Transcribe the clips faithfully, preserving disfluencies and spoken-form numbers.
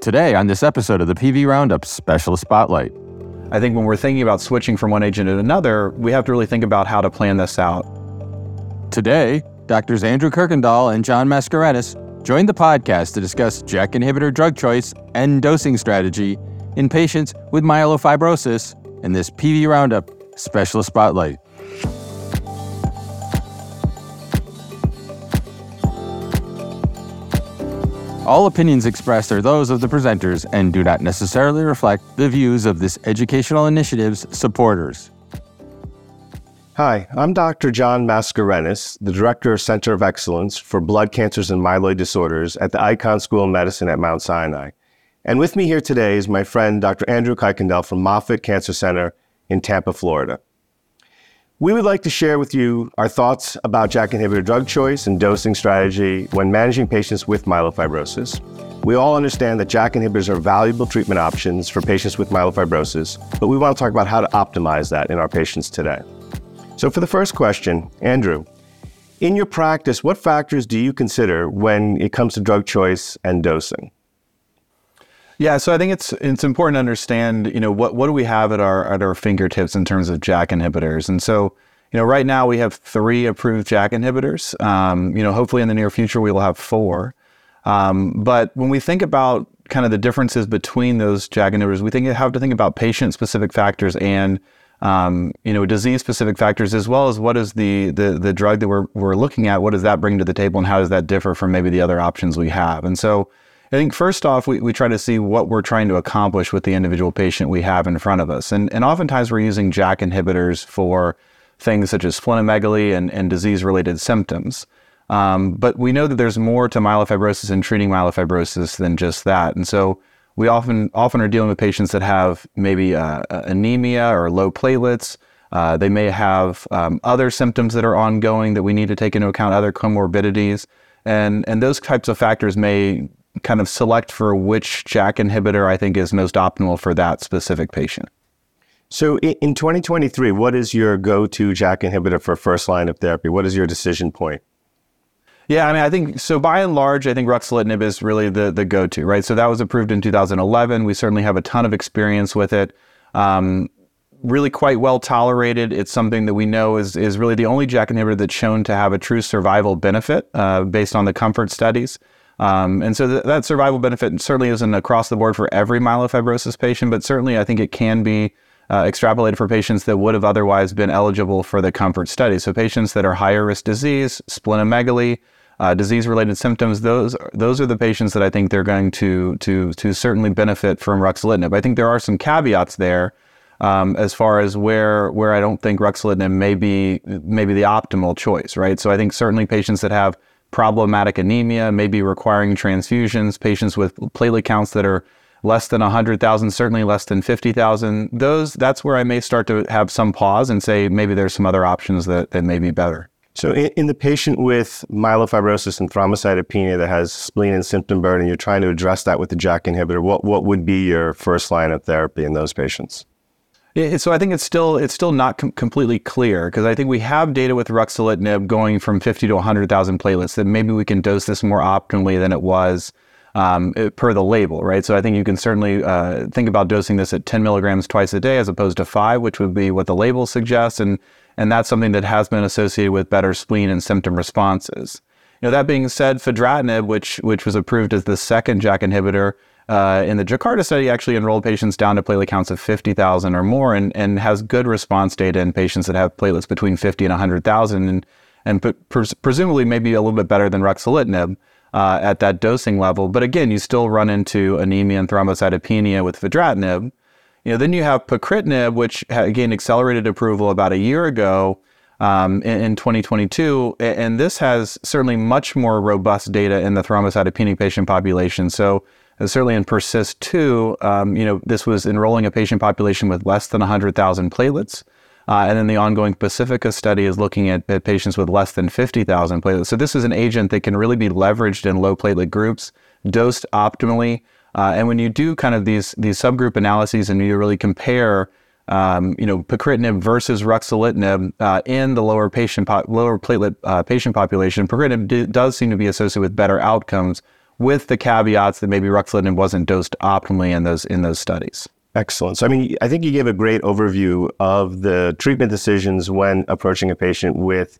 Today on this episode of the P V Roundup Special Spotlight. I think when we're thinking about switching from one agent to another, we have to really think about how to plan this out. Today, Doctors Andrew Kuykendall and John Mascarenhas joined the podcast to discuss JAK inhibitor drug choice and dosing strategy in patients with myelofibrosis in this P V Roundup Special Spotlight. All opinions expressed are those of the presenters and do not necessarily reflect the views of this educational initiative's supporters. Hi, I'm Doctor John Mascarenhas, the Director of Center of Excellence for Blood Cancers and Myeloid Disorders at the Icahn School of Medicine at Mount Sinai. And with me here today is my friend, Doctor Andrew Kuykendall from Moffitt Cancer Center in Tampa, Florida. We would like to share with you our thoughts about JAK inhibitor drug choice and dosing strategy when managing patients with myelofibrosis. We all understand that JAK inhibitors are valuable treatment options for patients with myelofibrosis, but we want to talk about how to optimize that in our patients today. So for the first question, Andrew, in your practice, what factors do you consider when it comes to drug choice and dosing? Yeah, so I think it's it's important to understand, you know, what, what do we have at our at our fingertips in terms of JAK inhibitors? And so, you know, right now we have three approved JAK inhibitors. Um, you know, hopefully in the near future we will have four. Um, but when we think about kind of the differences between those JAK inhibitors, we think have to think about patient-specific factors and um, you know, disease-specific factors, as well as what is the the the drug that we're we're looking at, what does that bring to the table, and how does that differ from maybe the other options we have? And so I think first off, we, we try to see what we're trying to accomplish with the individual patient we have in front of us. And and oftentimes we're using JAK inhibitors for things such as splenomegaly and, and disease-related symptoms. Um, but we know that there's more to myelofibrosis and treating myelofibrosis than just that. And so we often often are dealing with patients that have maybe uh, anemia or low platelets. Uh, they may have um, other symptoms that are ongoing that we need to take into account, other comorbidities. And, and those types of factors may kind of select for which JAK inhibitor I think is most optimal for that specific patient. So in twenty twenty-three, what is your go-to JAK inhibitor for first line of therapy? What is your decision point? Yeah, I mean, I think, so by and large, I think ruxolitinib is really the, the go-to, right? So that was approved in two thousand eleven. We certainly have a ton of experience with it. Um, really quite well tolerated. It's something that we know is, is really the only JAK inhibitor that's shown to have a true survival benefit uh, based on the COMFORT studies. Um, and so th- that survival benefit certainly isn't across the board for every myelofibrosis patient, but certainly I think it can be uh, extrapolated for patients that would have otherwise been eligible for the COMFORT study. So patients that are higher risk disease, splenomegaly, uh, disease-related symptoms, those those are the patients that I think they're going to to to certainly benefit from ruxolitinib. I think there are some caveats there um, as far as where where I don't think ruxolitinib may be maybe the optimal choice, right? So I think certainly patients that have problematic anemia, maybe requiring transfusions, patients with platelet counts that are less than one hundred thousand, certainly less than fifty thousand, those, that's where I may start to have some pause and say maybe there's some other options that, that may be better. So in, in the patient with myelofibrosis and thrombocytopenia that has spleen and symptom burden, you're trying to address that with the JAK inhibitor, what what would be your first line of therapy in those patients? So I think it's still it's still not com- completely clear, because I think we have data with ruxolitinib going from fifty to one hundred thousand platelets that maybe we can dose this more optimally than it was um, per the label, right? So I think you can certainly uh, think about dosing this at ten milligrams twice a day as opposed to five, which would be what the label suggests, and and that's something that has been associated with better spleen and symptom responses. You know, that being said, fedratinib, which which was approved as the second JAK inhibitor, Uh, in the Jakarta study, actually enrolled patients down to platelet counts of fifty thousand or more, and, and has good response data in patients that have platelets between fifty and one hundred thousand, and and pre- presumably maybe a little bit better than ruxolitinib uh, at that dosing level. But again, you still run into anemia and thrombocytopenia with fedratinib. You know, then you have pacritinib, which again accelerated approval about a year ago um, in, in twenty twenty-two, and this has certainly much more robust data in the thrombocytopenic patient population. So and certainly in Persist two, um, you know, this was enrolling a patient population with less than one hundred thousand platelets. Uh, and then the ongoing Pacifica study is looking at, at patients with less than fifty thousand platelets. So this is an agent that can really be leveraged in low platelet groups, dosed optimally. Uh, and when you do kind of these these subgroup analyses and you really compare, um, you know, pacritinib versus ruxolitinib uh, in the lower patient po- lower platelet uh, patient population, pacritinib d- does seem to be associated with better outcomes with the caveats that maybe ruxolitinib wasn't dosed optimally in those in those studies. Excellent. So, I mean, I think you gave a great overview of the treatment decisions when approaching a patient with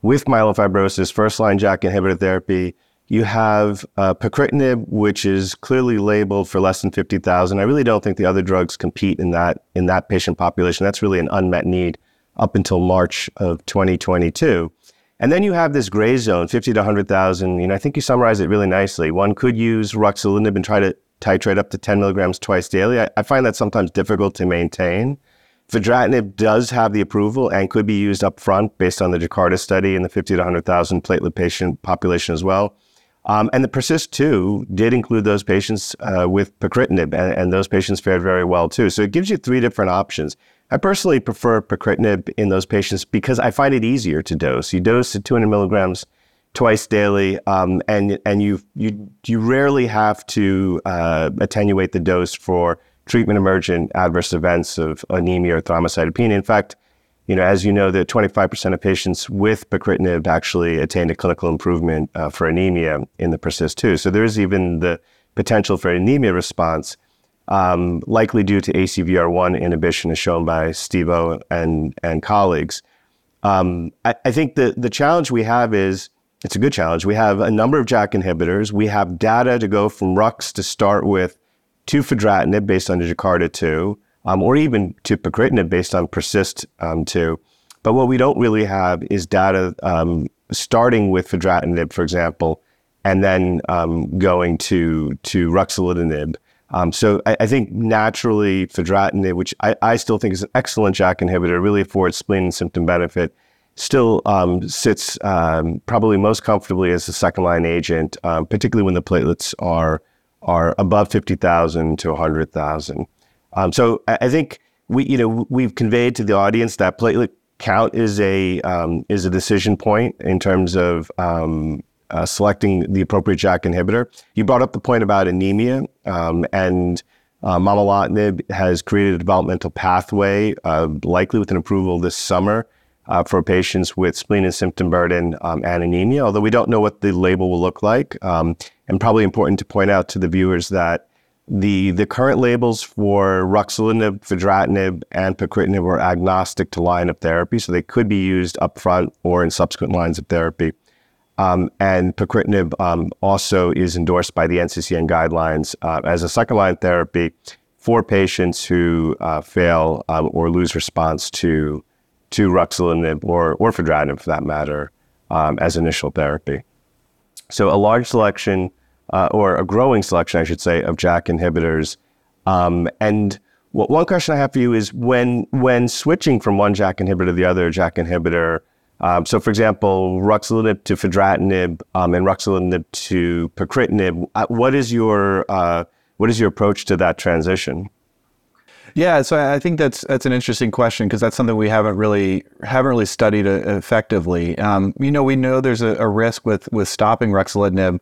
with myelofibrosis, first-line JAK inhibitor therapy. You have uh, pacritinib, which is clearly labeled for less than fifty thousand. I really don't think the other drugs compete in that in that patient population. That's really an unmet need up until March of twenty twenty-two. And then you have this gray zone, fifty to one hundred thousand. You know, I think you summarized it really nicely. One could use ruxolitinib and try to titrate up to ten milligrams twice daily. I, I find that sometimes difficult to maintain. Fedratinib does have the approval and could be used up front based on the Jakarta study in the fifty to one hundred thousand platelet patient population as well. Um, and the Persist two did include those patients uh, with pacritinib, and, and those patients fared very well too. So it gives you three different options. I personally prefer pacritinib in those patients because I find it easier to dose. You dose at two hundred milligrams twice daily, um, and and you you you rarely have to uh, attenuate the dose for treatment-emergent adverse events of anemia or thrombocytopenia. In fact, you know, as you know, that twenty-five percent of patients with pacritinib actually attained a clinical improvement uh, for anemia in the Persist two. So there is even the potential for anemia response. Um, likely due to A C V R one inhibition as shown by Stevo and, and colleagues. Um, I, I think the, the challenge we have is, it's a good challenge, we have a number of JAK inhibitors, we have data to go from Rux to start with to fedratinib based on the Jakarta two, um, or even to pacritinib based on Persist um, two. But what we don't really have is data um, starting with fedratinib, for example, and then um, going to, to ruxolitinib. Um, so I, I think naturally fedratinib, which I, I still think is an excellent JAK inhibitor, really affords spleen and symptom benefit, still um, sits um, probably most comfortably as a second-line agent, um, particularly when the platelets are are above fifty thousand to one hundred thousand. Um, so I, I think we you know we've conveyed to the audience that platelet count is a um, is a decision point in terms of um, Uh, selecting the appropriate JAK inhibitor. You brought up the point about anemia, um, and uh, momelotinib has created a developmental pathway, uh, likely with an approval this summer uh, for patients with spleen and symptom burden um, and anemia, although we don't know what the label will look like. Um, and probably important to point out to the viewers that the, the current labels for ruxolitinib, fedratinib, and pacritinib are agnostic to line of therapy, so they could be used upfront or in subsequent lines of therapy. Um, and pacritinib um, also is endorsed by the N C C N guidelines uh, as a second-line therapy for patients who uh, fail um, or lose response to to ruxolitinib or, or fedratinib, for that matter, um, as initial therapy. So a large selection, uh, or a growing selection, I should say, of JAK inhibitors. Um, and what, one question I have for you is when when switching from one JAK inhibitor to the other JAK inhibitor. Um, so, for example, ruxolitinib to fedratinib um, and ruxolitinib to pacritinib. What is your uh, what is your approach to that transition? Yeah, so I think that's that's an interesting question because that's something we haven't really haven't really studied effectively. Um, you know, we know there's a, a risk with with stopping ruxolitinib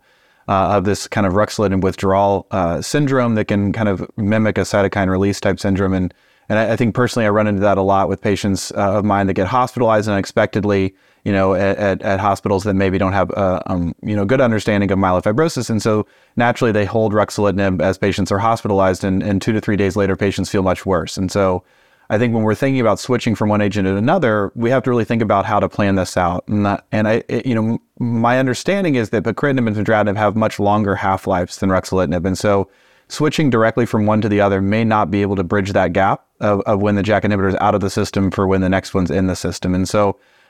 uh, of this kind of ruxolitinib withdrawal uh, syndrome that can kind of mimic a cytokine release type syndrome. And And I think personally, I run into that a lot with patients uh, of mine that get hospitalized unexpectedly, you know, at, at, at hospitals that maybe don't have, uh, um, you know, good understanding of myelofibrosis. And so naturally, they hold ruxolitinib as patients are hospitalized, and, and two to three days later, patients feel much worse. And so I think when we're thinking about switching from one agent to another, we have to really think about how to plan this out. And, that, and I, it, you know, my understanding is that pacritinib and fedratinib have much longer half-lives than ruxolitinib. And so switching directly from one to the other may not be able to bridge that gap of, of when the JAK inhibitor is out of the system for when the next one's in the system. And so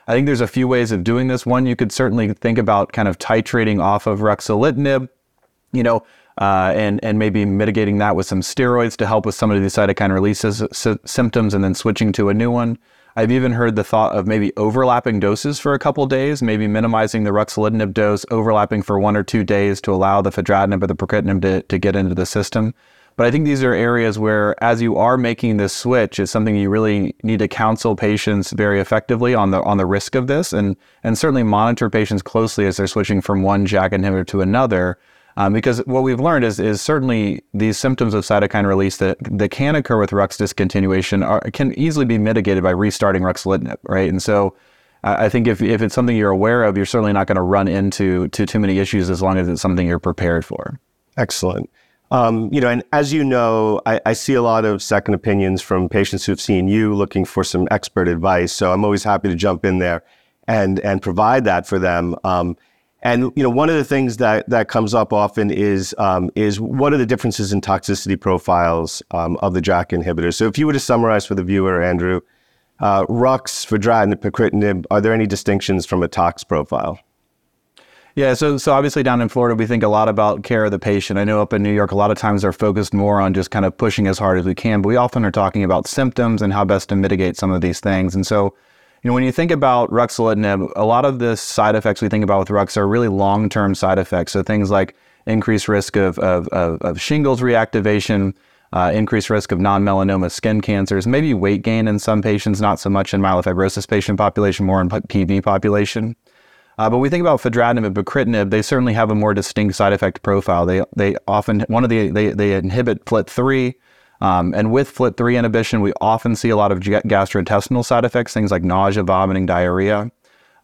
I think there's a few ways of doing this. One, you could certainly think about kind of titrating off of ruxolitinib, you know, uh, and, and maybe mitigating that with some steroids to help with some of the cytokine release sy- symptoms and then switching to a new one. I've even heard the thought of maybe overlapping doses for a couple days, maybe minimizing the ruxolitinib dose, overlapping for one or two days to allow the fedratinib or the pacritinib to, to get into the system. But I think these are areas where, as you are making this switch, it's something you really need to counsel patients very effectively on the on the risk of this, and and certainly monitor patients closely as they're switching from one JAK inhibitor to another. Um, because what we've learned is is certainly these symptoms of cytokine release that, that can occur with Rux discontinuation are, can easily be mitigated by restarting ruxolitinib, right? And so I think if if it's something you're aware of, you're certainly not going to run into to too many issues as long as it's something you're prepared for. Excellent. Um, you know, and as you know, I, I see a lot of second opinions from patients who've seen you looking for some expert advice. So I'm always happy to jump in there and and provide that for them. Um, and you know, one of the things that that comes up often is um, is what are the differences in toxicity profiles um, of the JAK inhibitors? So if you were to summarize for the viewer, Andrew, uh, Rux, fedratinib, pacritinib, are there any distinctions from a tox profile? Yeah, so so obviously down in Florida, we think a lot about care of the patient. I know up in New York, a lot of times they're focused more on just kind of pushing as hard as we can, but we often are talking about symptoms and how best to mitigate some of these things. And so, you know, when you think about ruxolitinib, a lot of the side effects we think about with Rux are really long-term side effects. So things like increased risk of of, of, of shingles reactivation, uh, increased risk of non-melanoma skin cancers, maybe weight gain in some patients, not so much in myelofibrosis patient population, more in P V population. Uh, but we think about fedratinib and pacritinib, they certainly have a more distinct side effect profile. They they often, one of the, they, they inhibit F L T three, um, and with F L T three inhibition, we often see a lot of gastrointestinal side effects, things like nausea, vomiting, diarrhea.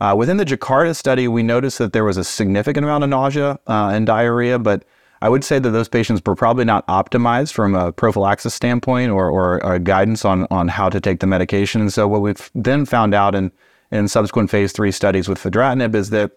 Uh, within the Jakarta study, we noticed that there was a significant amount of nausea uh, and diarrhea, but I would say that those patients were probably not optimized from a prophylaxis standpoint or, or, or guidance on, on how to take the medication. And so what we've then found out in in subsequent phase three studies with fedratinib is that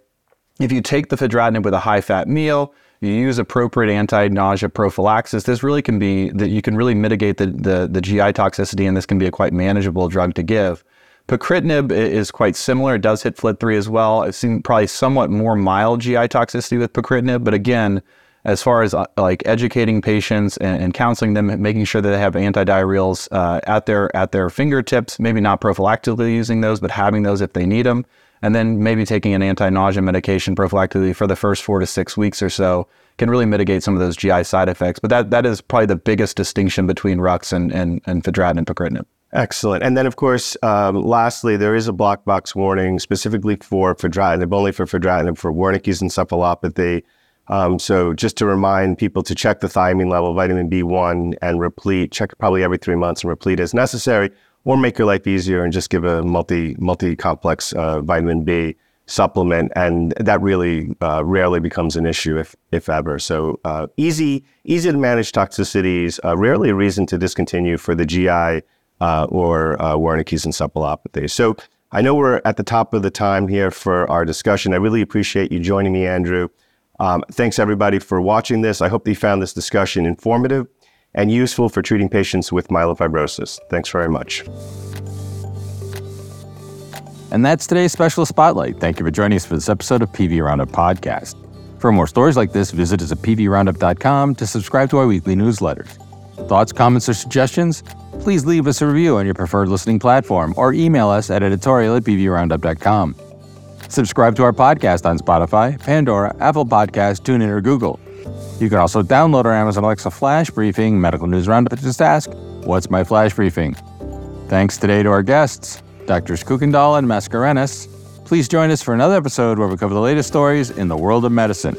if you take the fedratinib with a high-fat meal, you use appropriate anti-nausea prophylaxis, this really can be, that you can really mitigate the, the, the G I toxicity, and this can be a quite manageable drug to give. Pacritinib is quite similar. It does hit F L T three as well. I've seen probably somewhat more mild G I toxicity with pacritinib, but again, as far as uh, like educating patients and, and counseling them, and making sure that they have antidiarrheals uh, at their at their fingertips, maybe not prophylactically using those, but having those if they need them, and then maybe taking an anti-nausea medication prophylactically for the first four to six weeks or so can really mitigate some of those G I side effects. But that that is probably the biggest distinction between Rux and and, and fedratinib and pacritinib. Excellent. And then, of course, um, lastly, there is a black box warning specifically for fedratinib, only for fedratinib, for Wernicke's encephalopathy. Um, so just to remind people to check the thiamine level, vitamin B one, and replete, check probably every three months and replete as necessary, or make your life easier and just give a multi, multi-complex uh, vitamin B supplement. And that really uh, rarely becomes an issue, if if ever. So uh, easy, easy to manage toxicities, uh, rarely a reason to discontinue for the G I uh, or uh, Wernicke's encephalopathy. So I know we're at the top of the time here for our discussion. I really appreciate you joining me, Andrew. Um, thanks everybody for watching this. I hope that you found this discussion informative and useful for treating patients with myelofibrosis. Thanks very much. And that's today's special spotlight. Thank you for joining us for this episode of P V Roundup Podcast. For more stories like this, visit us at p v roundup dot com to subscribe to our weekly newsletters. Thoughts, comments, or suggestions? Please leave us a review on your preferred listening platform or email us at editorial at p v roundup dot com. Subscribe to our podcast on Spotify, Pandora, Apple Podcasts, TuneIn, or Google. You can also download our Amazon Alexa Flash Briefing, Medical News Roundup. Just ask, what's my Flash Briefing? Thanks today to our guests, Doctors Kuykendall and Mascarenhas. Please join us for another episode where we cover the latest stories in the world of medicine.